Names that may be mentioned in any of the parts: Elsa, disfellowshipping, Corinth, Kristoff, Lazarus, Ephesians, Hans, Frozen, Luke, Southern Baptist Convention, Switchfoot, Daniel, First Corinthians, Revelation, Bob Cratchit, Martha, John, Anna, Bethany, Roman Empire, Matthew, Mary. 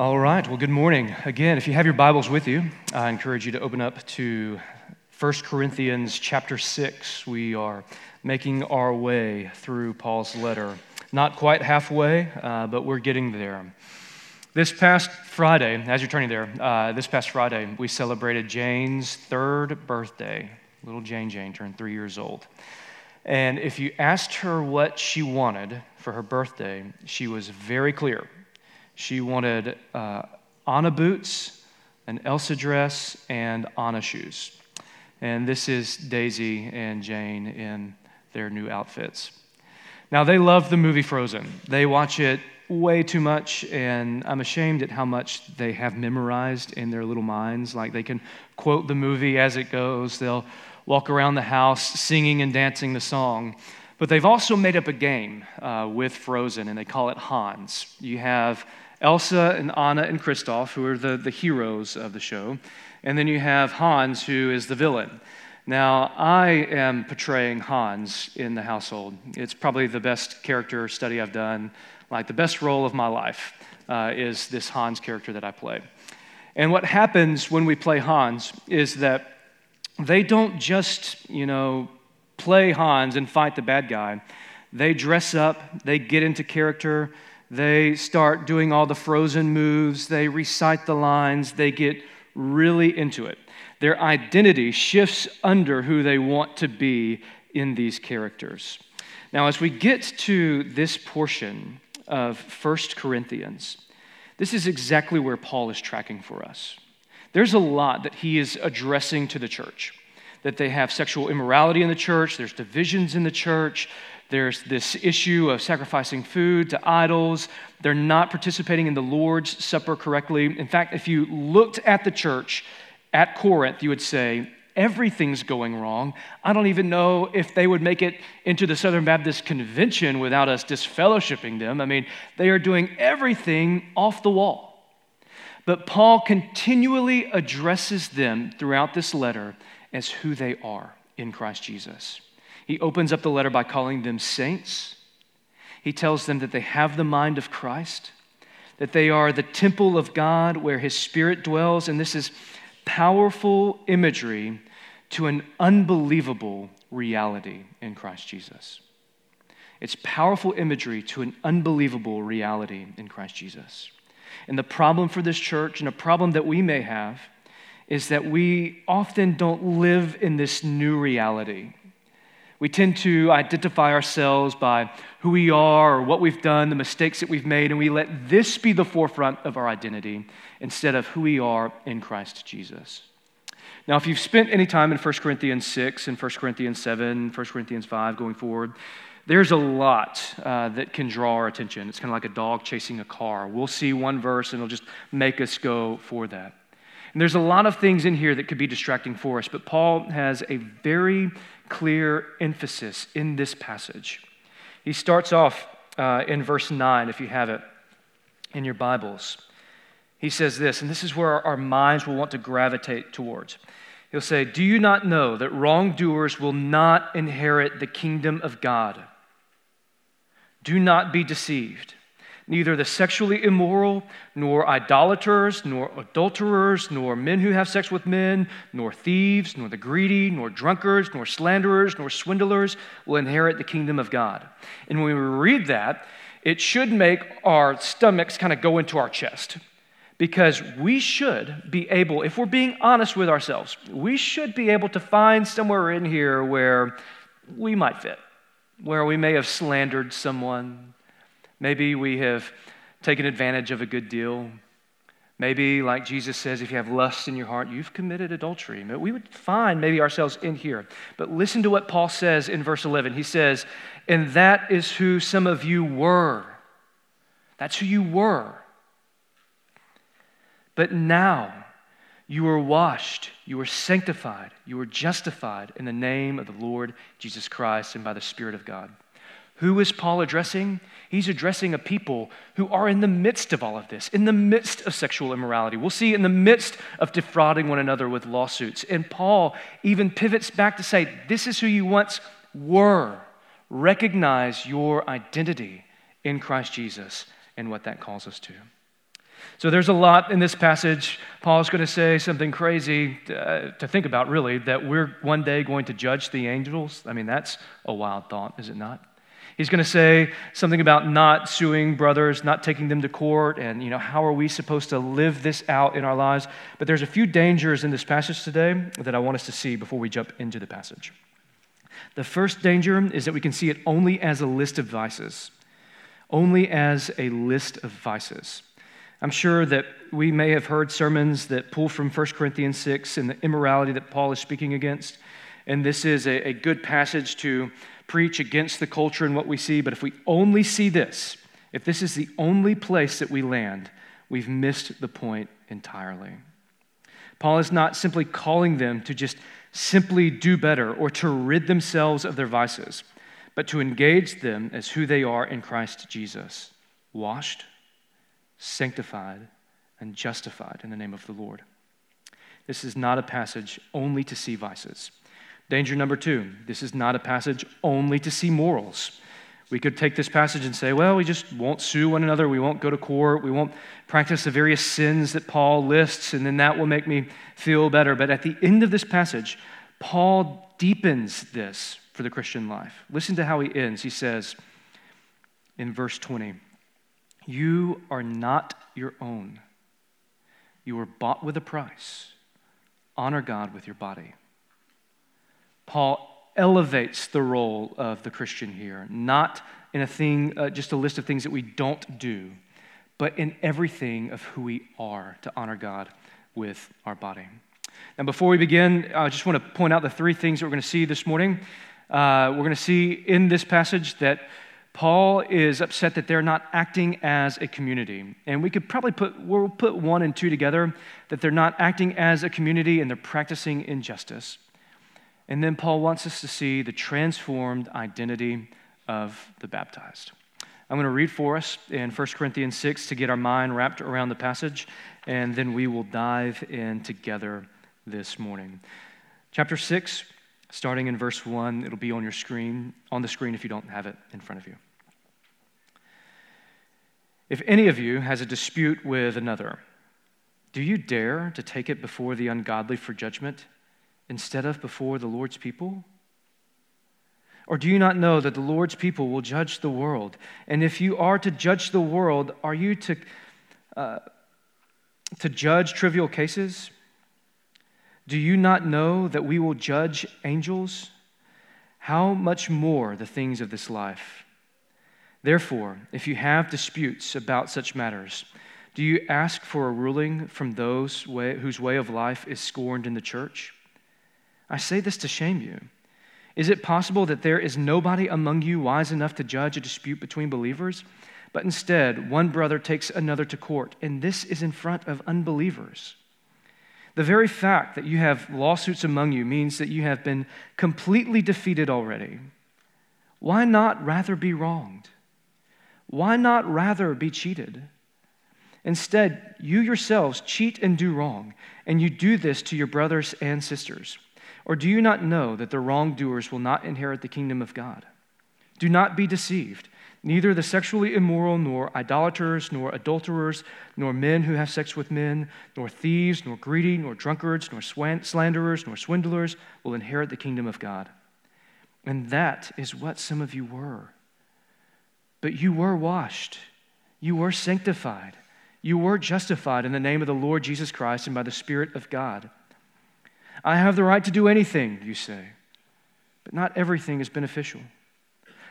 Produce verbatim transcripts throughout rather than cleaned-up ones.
All right, well, good morning. Again, if you have your Bibles with you, I encourage you to open up to First Corinthians chapter six. We are making our way through Paul's letter. Not quite halfway, uh, but we're getting there. This past Friday, as you're turning there, uh, this past Friday, we celebrated Jane's third birthday. Little Jane Jane turned three years old. And if you asked her what she wanted for her birthday, she was very clear. She wanted uh, Anna boots, an Elsa dress, and Anna shoes. And this is Daisy and Jane in their new outfits. Now, they love the movie Frozen. They watch it way too much, and I'm ashamed at how much they have memorized in their little minds. Like, they can quote the movie as it goes. They'll walk around the house singing and dancing the song. But they've also made up a game uh, with Frozen, and they call it Hans. You have Elsa and Anna and Kristoff, who are the, the heroes of the show. And then you have Hans, who is the villain. Now, I am portraying Hans in the household. It's probably the best character study I've done. Like, the best role of my life uh, is this Hans character that I play. And what happens when we play Hans is that they don't just, you know, play Hans and fight the bad guy. They dress up, they get into character, they start doing all the Frozen moves, they recite the lines, they get really into it. Their identity shifts under who they want to be in these characters. Now, as we get to this portion of First Corinthians, this is exactly where Paul is tracking for us. There's a lot that he is addressing to the church, that they have sexual immorality in the church, there's divisions in the church, there's this issue of sacrificing food to idols, they're not participating in the Lord's Supper correctly. In fact, if you looked at the church at Corinth, you would say, everything's going wrong. I don't even know if they would make it into the Southern Baptist Convention without us disfellowshipping them. I mean, they are doing everything off the wall. But Paul continually addresses them throughout this letter as who they are in Christ Jesus. He opens up the letter by calling them saints. He tells them that they have the mind of Christ, that they are the temple of God where His Spirit dwells, and this is powerful imagery to an unbelievable reality in Christ Jesus. It's powerful imagery to an unbelievable reality in Christ Jesus. And the problem for this church, and a problem that we may have, is that we often don't live in this new reality. We tend to identify ourselves by who we are or what we've done, the mistakes that we've made, and we let this be the forefront of our identity instead of who we are in Christ Jesus. Now, if you've spent any time in First Corinthians six and First Corinthians seven, First Corinthians five going forward, there's a lot uh, that can draw our attention. It's kind of like a dog chasing a car. We'll see one verse and it'll just make us go for that. And there's a lot of things in here that could be distracting for us, but Paul has a very clear emphasis in this passage. He starts off uh, in verse nine, if you have it in your Bibles. He says this, and this is where our minds will want to gravitate towards. He'll say, "Do you not know that wrongdoers will not inherit the kingdom of God? Do not be deceived. Neither the sexually immoral, nor idolaters, nor adulterers, nor men who have sex with men, nor thieves, nor the greedy, nor drunkards, nor slanderers, nor swindlers will inherit the kingdom of God." And when we read that, it should make our stomachs kind of go into our chest, because we should be able, if we're being honest with ourselves, we should be able to find somewhere in here where we might fit, where we may have slandered someone. Maybe we have taken advantage of a good deal. Maybe, like Jesus says, if you have lust in your heart, you've committed adultery. We would find maybe ourselves in here. But listen to what Paul says in verse eleven. He says, "And that is who some of you were." That's who you were. "But now you are washed, you are sanctified, you are justified in the name of the Lord Jesus Christ and by the Spirit of God." Who is Paul addressing? He's addressing a people who are in the midst of all of this, in the midst of sexual immorality. We'll see in the midst of defrauding one another with lawsuits. And Paul even pivots back to say, this is who you once were. Recognize your identity in Christ Jesus and what that calls us to. So there's a lot in this passage. Paul's going to say something crazy uh, to think about, really, that we're one day going to judge the angels. I mean, that's a wild thought, is it not? He's going to say something about not suing brothers, not taking them to court, and, you know, how are we supposed to live this out in our lives? But there's a few dangers in this passage today that I want us to see before we jump into the passage. The first danger is that we can see it only as a list of vices, only as a list of vices. I'm sure that we may have heard sermons that pull from First Corinthians six and the immorality that Paul is speaking against, and this is a, a good passage to preach against the culture and what we see, but if we only see this, if this is the only place that we land, we've missed the point entirely. Paul is not simply calling them to just simply do better or to rid themselves of their vices, but to engage them as who they are in Christ Jesus, washed, sanctified, and justified in the name of the Lord. This is not a passage only to see vices. Danger number two, this is not a passage only to see morals. We could take this passage and say, well, we just won't sue one another, we won't go to court, we won't practice the various sins that Paul lists, and then that will make me feel better. But at the end of this passage, Paul deepens this for the Christian life. Listen to how he ends. He says in verse twenty, "You are not your own. You were bought with a price. Honor God with your body." Paul elevates the role of the Christian here, not in a thing, uh, just a list of things that we don't do, but in everything of who we are to honor God with our body. Now, before we begin, I just want to point out the three things that we're going to see this morning. Uh, we're going to see in this passage that Paul is upset that they're not acting as a community. And we could probably put, we'll put one and two together, that they're not acting as a community and they're practicing injustice. And then Paul wants us to see the transformed identity of the baptized. I'm going to read for us in First Corinthians six to get our mind wrapped around the passage, and then we will dive in together this morning. Chapter six, starting in verse one, it'll be on your screen, on the screen if you don't have it in front of you. "If any of you has a dispute with another, do you dare to take it before the ungodly for judgment, instead of before the Lord's people? Or do you not know that the Lord's people will judge the world? And if you are to judge the world, are you to uh, to judge trivial cases? Do you not know that we will judge angels? How much more the things of this life? Therefore, if you have disputes about such matters, do you ask for a ruling from those way, whose way of life is scorned in the church? I say this to shame you. Is it possible that there is nobody among you wise enough to judge a dispute between believers? But instead, one brother takes another to court, and this is in front of unbelievers. The very fact that you have lawsuits among you means that you have been completely defeated already. Why not rather be wronged? Why not rather be cheated? Instead, you yourselves cheat and do wrong, and you do this to your brothers and sisters. Or do you not know that the wrongdoers will not inherit the kingdom of God? Do not be deceived. Neither the sexually immoral, nor idolaters, nor adulterers, nor men who have sex with men, nor thieves, nor greedy, nor drunkards, nor slanderers, nor swindlers will inherit the kingdom of God. And that is what some of you were. But you were washed. You were sanctified. You were justified in the name of the Lord Jesus Christ and by the Spirit of God. I have the right to do anything, you say, but not everything is beneficial.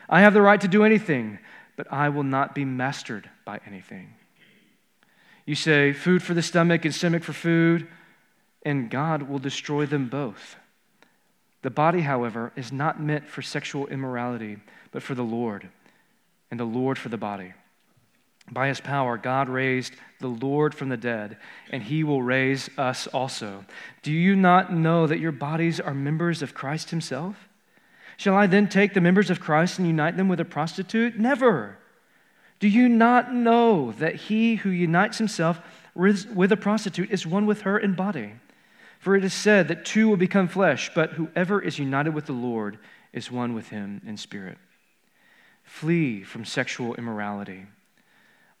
I have the right to do anything, but I will not be mastered by anything. You say, food for the stomach and stomach for food, and God will destroy them both. The body, however, is not meant for sexual immorality, but for the Lord, and the Lord for the body. By his power, God raised the Lord from the dead, and he will raise us also. Do you not know that your bodies are members of Christ himself? Shall I then take the members of Christ and unite them with a prostitute? Never! Do you not know that he who unites himself with a prostitute is one with her in body? For it is said that two will become flesh, but whoever is united with the Lord is one with him in spirit. Flee from sexual immorality.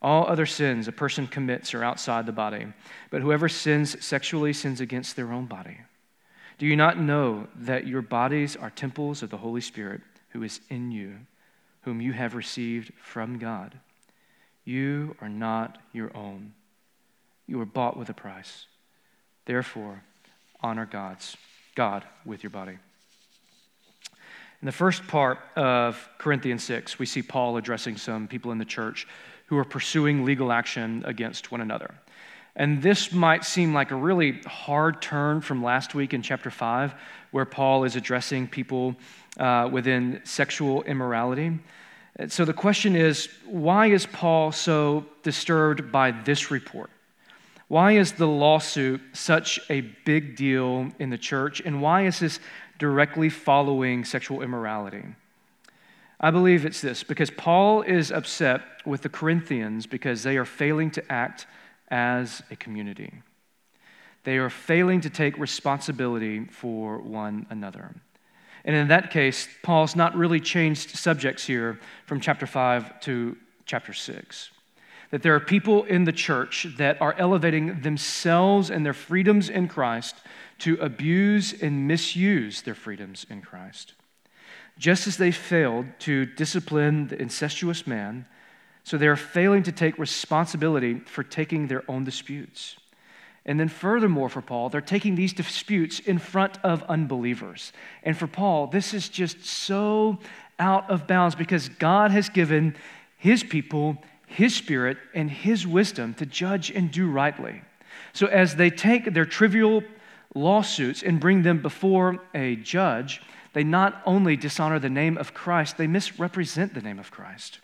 All other sins a person commits are outside the body, but whoever sins sexually sins against their own body. Do you not know that your bodies are temples of the Holy Spirit who is in you, whom you have received from God? You are not your own. You were bought with a price. Therefore, honor God's God with your body. In the first part of Corinthians six, we see Paul addressing some people in the church who are pursuing legal action against one another. And this might seem like a really hard turn from last week in chapter five, where Paul is addressing people uh, within sexual immorality. And so the question is, why is Paul so disturbed by this report? Why is the lawsuit such a big deal in the church, and why is this directly following sexual immorality? I believe it's this, because Paul is upset with the Corinthians because they are failing to act as a community. They are failing to take responsibility for one another. And in that case, Paul's not really changed subjects here from chapter five to chapter six. That there are people in the church that are elevating themselves and their freedoms in Christ to abuse and misuse their freedoms in Christ. Just as they failed to discipline the incestuous man, so they are failing to take responsibility for taking their own disputes. And then furthermore, for Paul, they're taking these disputes in front of unbelievers. And for Paul, this is just so out of bounds because God has given his people his Spirit and his wisdom to judge and do rightly. So as they take their trivial lawsuits and bring them before a judge, they not only dishonor the name of Christ, they misrepresent the name of Christ.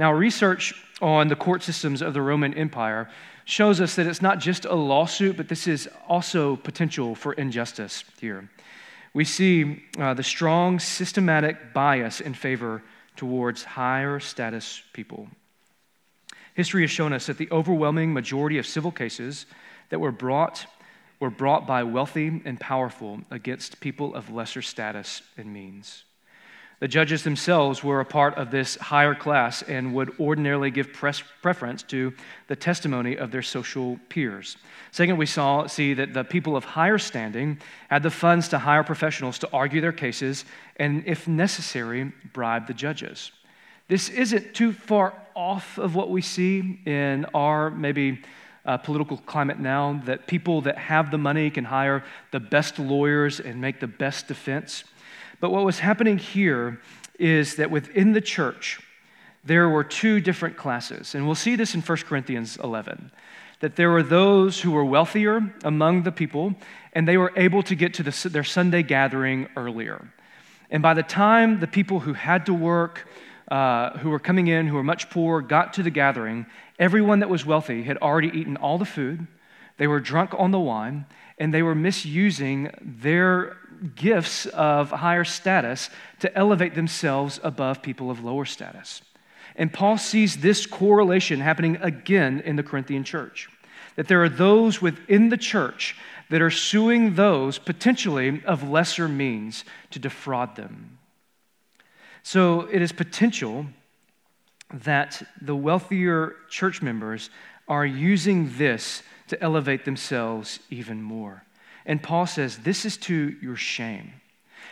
Now, research on the court systems of the Roman Empire shows us that it's not just a lawsuit, but this is also potential for injustice here. We see uh, the strong systematic bias in favor towards higher status people. History has shown us that the overwhelming majority of civil cases that were brought were brought by wealthy and powerful against people of lesser status and means. The judges themselves were a part of this higher class and would ordinarily give preference to the testimony of their social peers. Second, we saw see that the people of higher standing had the funds to hire professionals to argue their cases and, if necessary, bribe the judges. This isn't too far off of what we see in our maybe Uh, political climate now, that people that have the money can hire the best lawyers and make the best defense. But what was happening here is that within the church, there were two different classes. And we'll see this in First Corinthians eleven, that there were those who were wealthier among the people, and they were able to get to the, their Sunday gathering earlier. And by the time the people who had to work, Uh, who were coming in, who were much poor, got to the gathering, everyone that was wealthy had already eaten all the food, they were drunk on the wine, and they were misusing their gifts of higher status to elevate themselves above people of lower status. And Paul sees this correlation happening again in the Corinthian church, that there are those within the church that are suing those potentially of lesser means to defraud them. So it is potential that the wealthier church members are using this to elevate themselves even more. And Paul says, this is to your shame,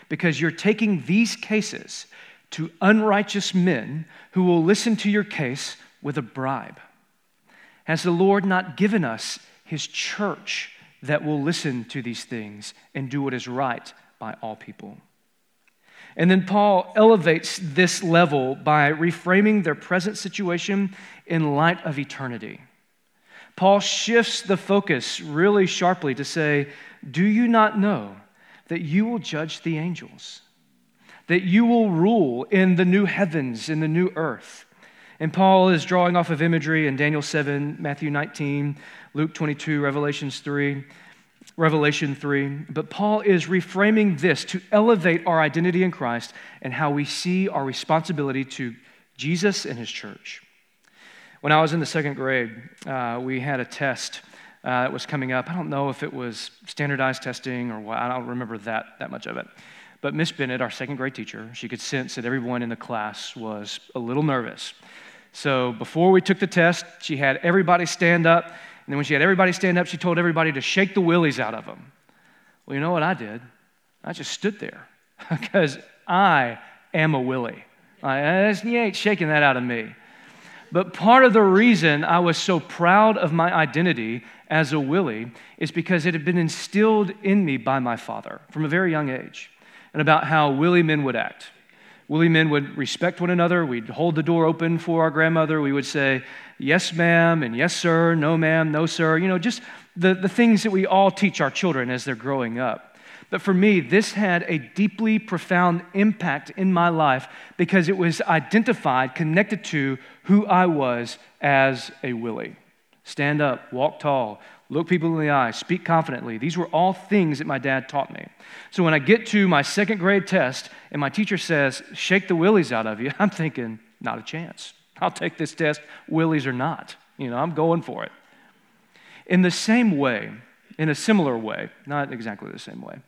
because you're taking these cases to unrighteous men who will listen to your case with a bribe. Has the Lord not given us his church that will listen to these things and do what is right by all people? And then Paul elevates this level by reframing their present situation in light of eternity. Paul shifts the focus really sharply to say, do you not know that you will judge the angels? That you will rule in the new heavens, in the new earth? And Paul is drawing off of imagery in Daniel seven, Matthew nineteen, Luke twenty-two, Revelations three. Revelation three, but Paul is reframing this to elevate our identity in Christ and how we see our responsibility to Jesus and his church. When I was in the second grade, uh, we had a test uh, that was coming up. I don't know if it was standardized testing or what. I don't remember that, that much of it. But Miss Bennett, our second grade teacher, she could sense that everyone in the class was a little nervous. So before we took the test, she had everybody stand up. And then when she had everybody stand up, she told everybody to shake the willies out of them. Well, you know what I did? I just stood there because I am a willy. Like, you ain't shaking that out of me. But part of the reason I was so proud of my identity as a willy is because it had been instilled in me by my father from a very young age, and about how willy men would act. Willy men would respect one another. We'd hold the door open for our grandmother. We would say, yes, ma'am, and yes, sir, no, ma'am, no, sir. You know, just the, the things that we all teach our children as they're growing up. But for me, this had a deeply profound impact in my life because it was identified, connected to who I was as a willy. Stand up, walk tall, look people in the eye, speak confidently. These were all things that my dad taught me. So when I get to my second grade test and my teacher says, shake the willies out of you, I'm thinking, not a chance. I'll take this test, willies or not. You know, I'm going for it. In the same way, in a similar way, not exactly the same way,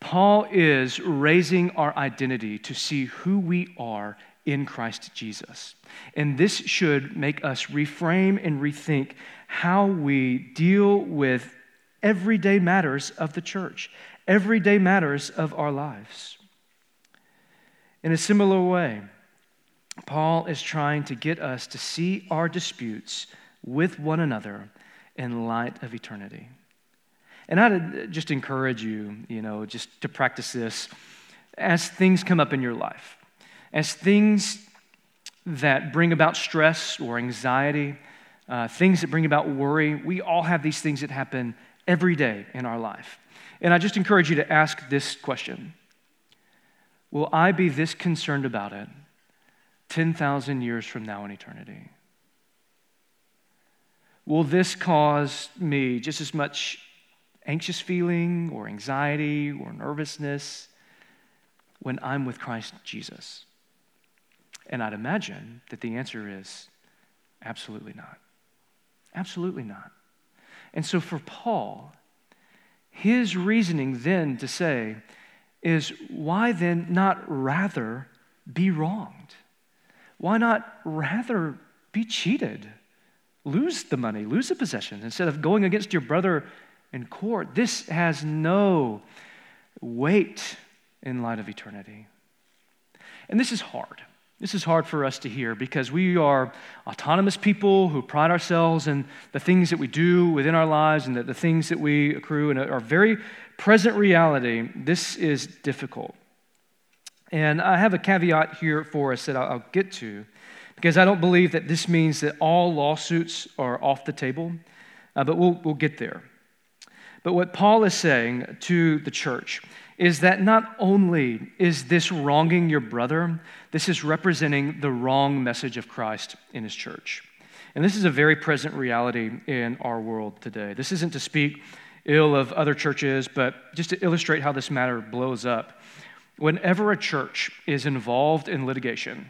Paul is raising our identity to see who we are in Christ Jesus. And this should make us reframe and rethink how we deal with everyday matters of the church, everyday matters of our lives. In a similar way, Paul is trying to get us to see our disputes with one another in light of eternity. And I'd just encourage you, you know, just to practice this as things come up in your life. As things that bring about stress or anxiety, uh, things that bring about worry, we all have these things that happen every day in our life. And I just encourage you to ask this question. Will I be this concerned about it ten thousand years from now in eternity? Will this cause me just as much anxious feeling or anxiety or nervousness when I'm with Christ Jesus? And I'd imagine that the answer is absolutely not. Absolutely not. And so for Paul, his reasoning then to say is, why then not rather be wronged? Why not rather be cheated? Lose the money, lose the possessions, instead of going against your brother in court. This has no weight in light of eternity. And this is hard. This is hard for us to hear because we are autonomous people who pride ourselves in the things that we do within our lives and the, the things that we accrue and our very present reality. This is difficult. And I have a caveat here for us that I'll, I'll get to, because I don't believe that this means that all lawsuits are off the table, uh, but we'll we'll get there. But what Paul is saying to the church is that not only is this wronging your brother, this is representing the wrong message of Christ in his church. And this is a very present reality in our world today. This isn't to speak ill of other churches, but just to illustrate how this matter blows up. Whenever a church is involved in litigation,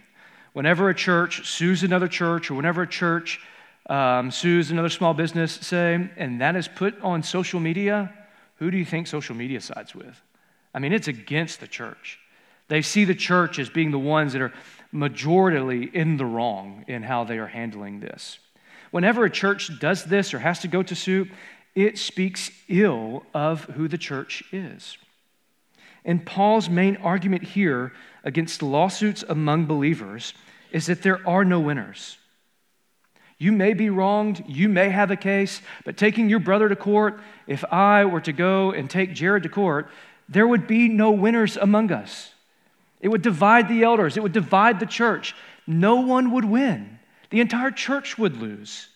whenever a church sues another church, or whenever a church um, sues another small business, say, and that is put on social media, who do you think social media sides with? I mean, it's against the church. They see the church as being the ones that are majoritarily in the wrong in how they are handling this. Whenever a church does this or has to go to suit, it speaks ill of who the church is. And Paul's main argument here against lawsuits among believers is that there are no winners. You may be wronged, you may have a case, but taking your brother to court, if I were to go and take Jared to court, there would be no winners among us. It would divide the elders. It would divide the church. No one would win. The entire church would lose.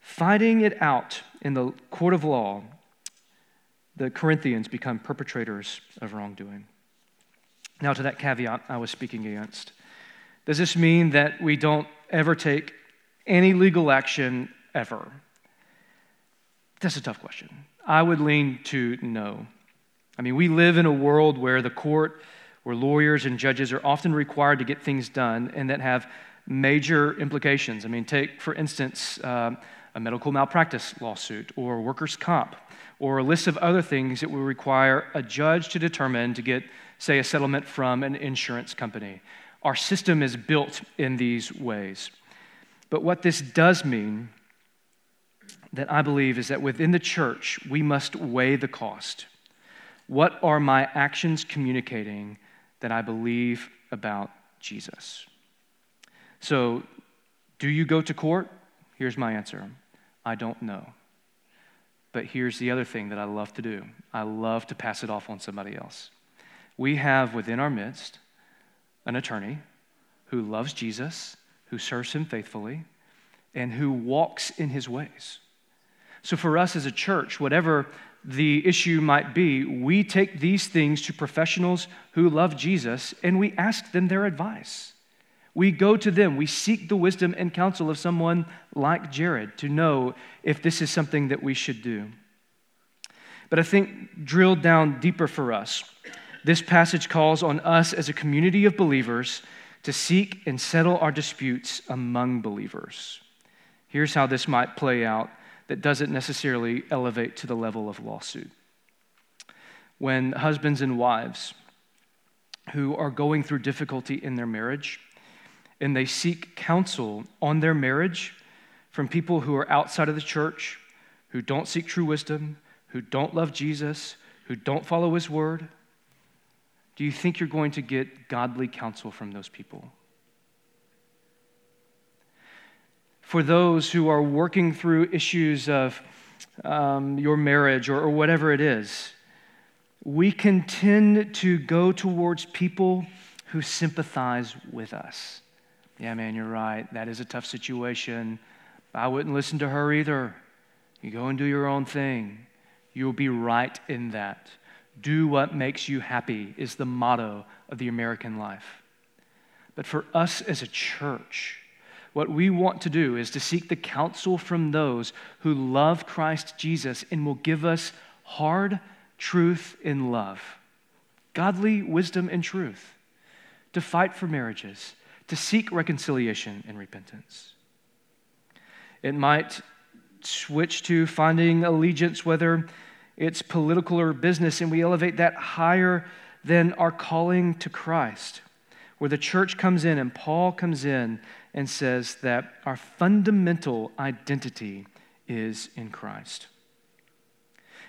Fighting it out in the court of law, the Corinthians become perpetrators of wrongdoing. Now, to that caveat I was speaking against, does this mean that we don't ever take any legal action ever? That's a tough question. I would lean to no. I mean, we live in a world where the court, where lawyers and judges are often required to get things done and that have major implications. I mean, take, for instance, uh, a medical malpractice lawsuit or workers' comp or a list of other things that will require a judge to determine to get, say, a settlement from an insurance company Our system is built in these ways. But what this does mean, that I believe, is that within the church, we must weigh the cost. What are my actions communicating that I believe about Jesus? So, do you go to court? Here's my answer. I don't know. But here's the other thing that I love to do. I love to pass it off on somebody else. We have within our midst an attorney who loves Jesus, who serves him faithfully, and who walks in his ways. So for us as a church, whatever the issue might be, we take these things to professionals who love Jesus, and we ask them their advice. We go to them. We seek the wisdom and counsel of someone like Jared to know if this is something that we should do. But I think drilled down deeper for us, this passage calls on us as a community of believers to seek and settle our disputes among believers. Here's how this might play out that doesn't necessarily elevate to the level of lawsuit. When husbands and wives who are going through difficulty in their marriage and they seek counsel on their marriage from people who are outside of the church, who don't seek true wisdom, who don't love Jesus, who don't follow his word, do you think you're going to get godly counsel from those people? For those who are working through issues of um, your marriage or, or whatever it is, we can tend to go towards people who sympathize with us. Yeah, man, you're right. That is a tough situation. I wouldn't listen to her either. You go and do your own thing. You'll be right in that. Do what makes you happy is the motto of the American life. But for us as a church, what we want to do is to seek the counsel from those who love Christ Jesus and will give us hard truth in love, godly wisdom and truth, to fight for marriages, to seek reconciliation and repentance. It might switch to finding allegiance, whether it's political or business, and we elevate that higher than our calling to Christ, where the church comes in and Paul comes in and says that our fundamental identity is in Christ.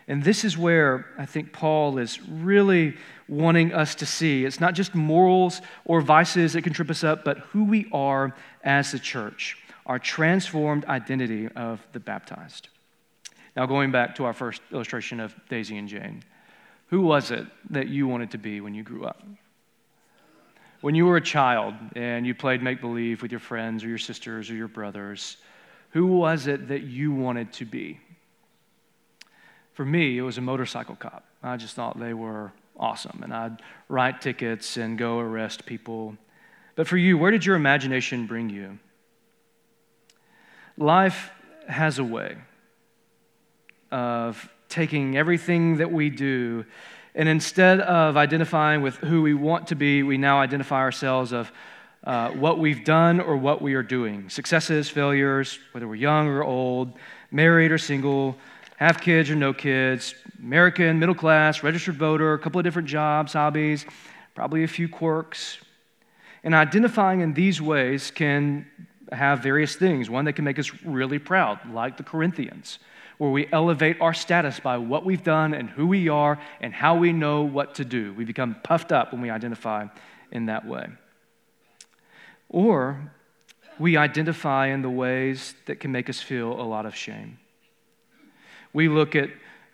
And this is where I think Paul is really wanting us to see. It's not just morals or vices that can trip us up, but who we are as the church, our transformed identity of the baptized. Now, going back to our first illustration of Daisy and Jane, who was it that you wanted to be when you grew up? When you were a child and you played make-believe with your friends or your sisters or your brothers, who was it that you wanted to be? For me, it was a motorcycle cop. I just thought they were awesome, and I'd write tickets and go arrest people. But for you, where did your imagination bring you? Life has a way of taking everything that we do, and instead of identifying with who we want to be, we now identify ourselves of uh, what we've done or what we are doing. Successes, failures, whether we're young or old, married or single, have kids or no kids, American, middle class, registered voter, a couple of different jobs, hobbies, probably a few quirks. And identifying in these ways can have various things. One that can make us really proud, like the Corinthians, where we elevate our status by what we've done and who we are and how we know what to do. We become puffed up when we identify in that way. Or we identify in the ways that can make us feel a lot of shame. We look at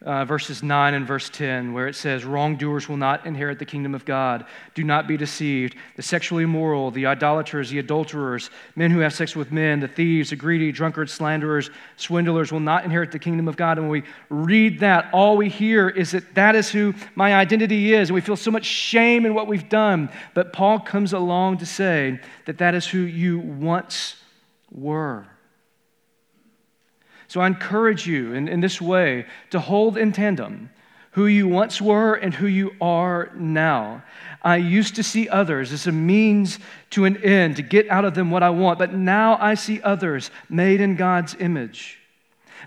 uh, verses nine and verse ten, where it says, wrongdoers will not inherit the kingdom of God. Do not be deceived. The sexually immoral, the idolaters, the adulterers, men who have sex with men, the thieves, the greedy, drunkards, slanderers, swindlers will not inherit the kingdom of God. And when we read that, all we hear is that that is who my identity is. And we feel so much shame in what we've done. But Paul comes along to say that that is who you once were. So I encourage you in, in this way to hold in tandem who you once were and who you are now. I used to see others as a means to an end, to get out of them what I want, but now I see others made in God's image.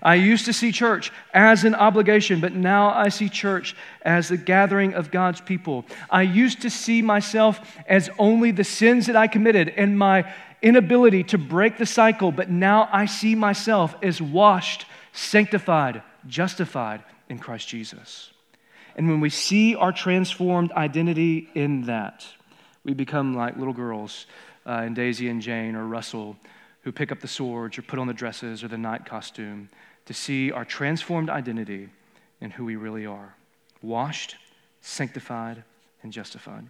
I used to see church as an obligation, but now I see church as the gathering of God's people. I used to see myself as only the sins that I committed and my inability to break the cycle, but now I see myself as washed, sanctified, justified in Christ Jesus. And when we see our transformed identity in that, we become like little girls uh, and Daisy and Jane or Russell, who pick up the swords or put on the dresses or the night costume to see our transformed identity in who we really are, washed, sanctified, and justified.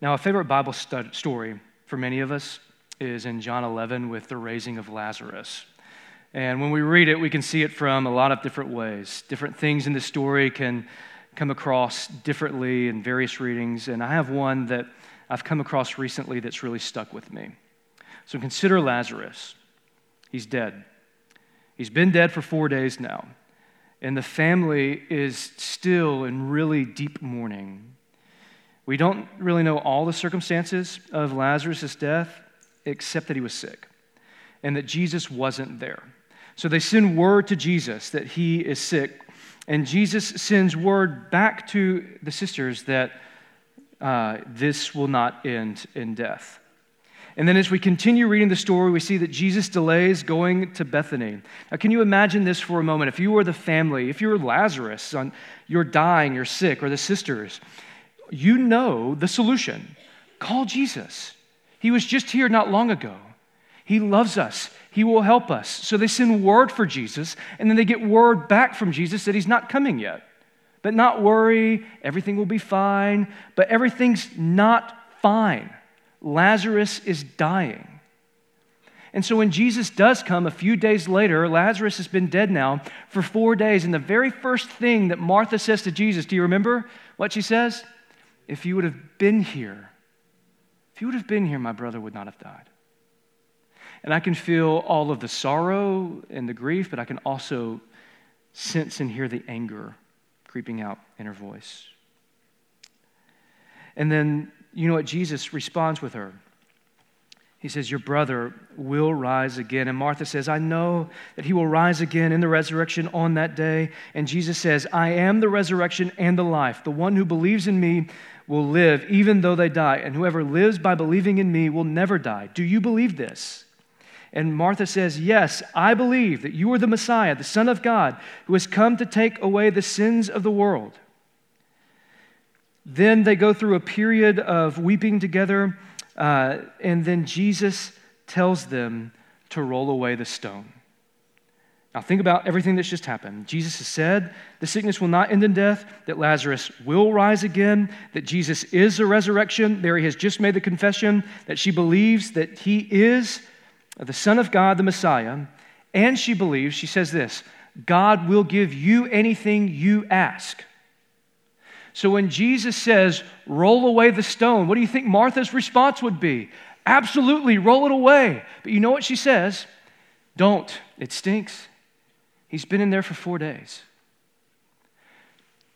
Now, a favorite Bible stu- story for many of us is in John eleven with the raising of Lazarus. And when we read it, we can see it from a lot of different ways. Different things in the story can come across differently in various readings, and I have one that I've come across recently that's really stuck with me. So consider Lazarus. He's dead. He's been dead for four days now, and the family is still in really deep mourning. We don't really know all the circumstances of Lazarus' death, except that he was sick and that Jesus wasn't there. So they send word to Jesus that he is sick, and Jesus sends word back to the sisters that uh, this will not end in death. And then as we continue reading the story, we see that Jesus delays going to Bethany. Now, can you imagine this for a moment? If you were the family, if you were Lazarus, you're dying, you're sick, or the sisters, you know the solution. Call Jesus. He was just here not long ago. He loves us. He will help us. So they send word for Jesus, and then they get word back from Jesus that he's not coming yet. But not worry, everything will be fine. But everything's not fine. Lazarus is dying. And so when Jesus does come a few days later, Lazarus has been dead now for four days. And the very first thing that Martha says to Jesus, do you remember what she says? If you would have been here, if you would have been here, my brother would not have died. And I can feel all of the sorrow and the grief, but I can also sense and hear the anger creeping out in her voice. And then you know what? Jesus responds with her. He says, your brother will rise again. And Martha says, I know that he will rise again in the resurrection on that day. And Jesus says, I am the resurrection and the life. The one who believes in me will live even though they die. And whoever lives by believing in me will never die. Do you believe this? And Martha says, yes, I believe that you are the Messiah, the Son of God, who has come to take away the sins of the world. Then they go through a period of weeping together, uh, and then Jesus tells them to roll away the stone. Now think about everything that's just happened. Jesus has said the sickness will not end in death, that Lazarus will rise again, that Jesus is the resurrection. Mary has just made the confession that she believes that he is the Son of God, the Messiah, and she believes, she says this, God will give you anything you ask. So when Jesus says, roll away the stone, what do you think Martha's response would be? Absolutely, roll it away. But you know what she says? Don't. It stinks. He's been in there for four days.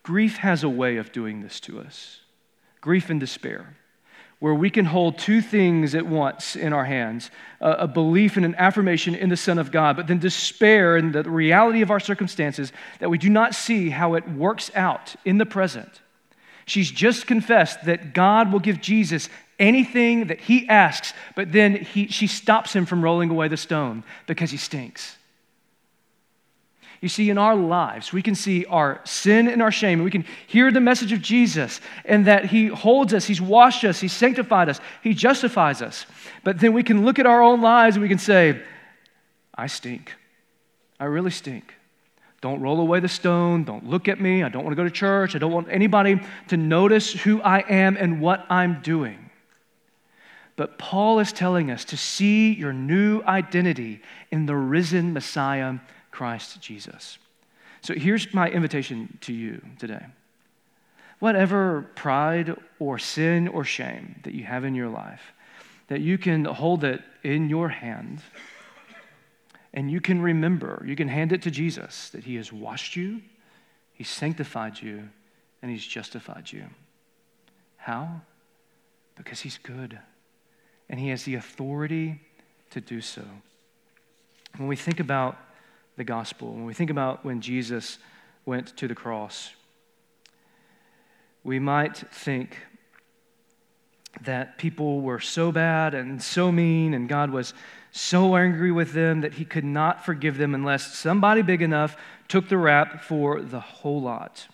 Grief has a way of doing this to us. Grief and despair, where we can hold two things at once in our hands, a belief and an affirmation in the Son of God, but then despair and the reality of our circumstances that we do not see how it works out in the present. She's just confessed that God will give Jesus anything that he asks, but then he, she stops him from rolling away the stone because he stinks. You see, in our lives, we can see our sin and our shame, and we can hear the message of Jesus and that he holds us, he's washed us, he's sanctified us, he justifies us. But then we can look at our own lives and we can say, I stink. I really stink. Don't roll away the stone. Don't look at me. I don't want to go to church. I don't want anybody to notice who I am and what I'm doing. But Paul is telling us to see your new identity in the risen Messiah, Christ Jesus. So here's my invitation to you today. Whatever pride or sin or shame that you have in your life, that you can hold it in your hand and you can remember, you can hand it to Jesus that he has washed you, he's sanctified you, and he's justified you. How? Because he's good and he has the authority to do so. When we think about the gospel. When we think about when Jesus went to the cross, we might think that people were so bad and so mean, and God was so angry with them that he could not forgive them unless somebody big enough took the rap for the whole lot.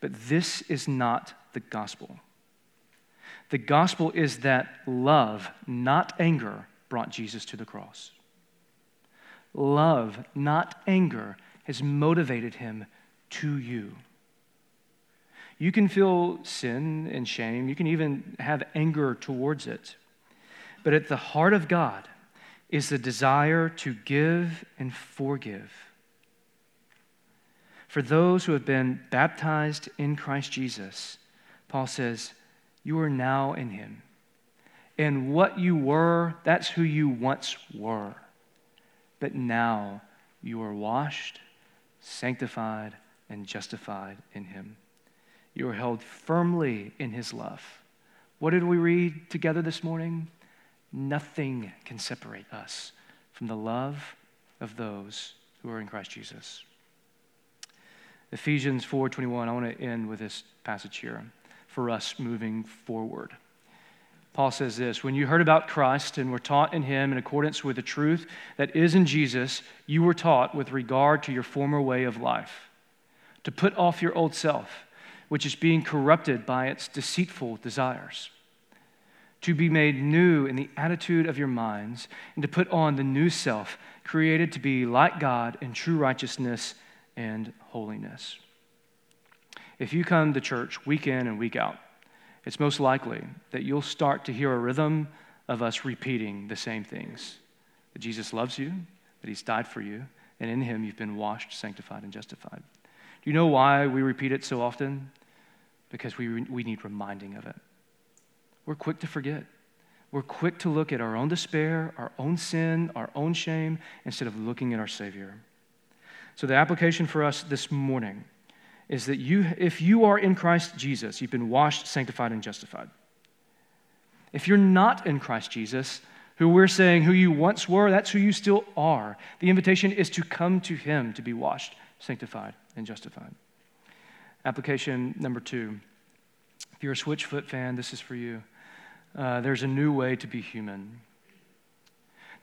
But this is not the gospel. The gospel is that love, not anger, brought Jesus to the cross. Love, not anger, has motivated him to you. You can feel sin and shame. You can even have anger towards it. But at the heart of God is the desire to give and forgive. For those who have been baptized in Christ Jesus, Paul says, you are now in him. And what you were, that's who you once were. But now you are washed, sanctified, and justified in him. You are held firmly in his love. What did we read together this morning? Nothing can separate us from the love of those who are in Christ Jesus. Ephesians four twenty-one, I want to end with this passage here for us moving forward. Paul says this, when you heard about Christ and were taught in him in accordance with the truth that is in Jesus, you were taught with regard to your former way of life, to put off your old self, which is being corrupted by its deceitful desires, to be made new in the attitude of your minds, and to put on the new self, created to be like God in true righteousness and holiness. If you come to church week in and week out, it's most likely that you'll start to hear a rhythm of us repeating the same things, that Jesus loves you, that he's died for you, and in him you've been washed, sanctified, and justified. Do you know why we repeat it so often? Because we we need reminding of it. We're quick to forget. We're quick to look at our own despair, our own sin, our own shame, instead of looking at our Savior. So the application for us this morning is that you, if you are in Christ Jesus, you've been washed, sanctified, and justified. If you're not in Christ Jesus, who we're saying who you once were, that's who you still are. The invitation is to come to him to be washed, sanctified, and justified. Application number two. If you're a Switchfoot fan, this is for you. Uh, there's a new way to be human.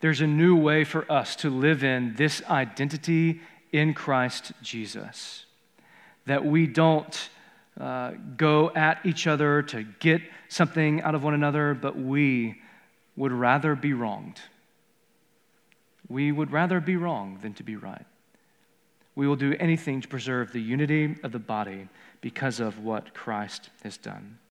There's a new way for us to live in this identity in Christ Jesus. That we don't uh, go at each other to get something out of one another, but we would rather be wronged. We would rather be wrong than to be right. We will do anything to preserve the unity of the body because of what Christ has done.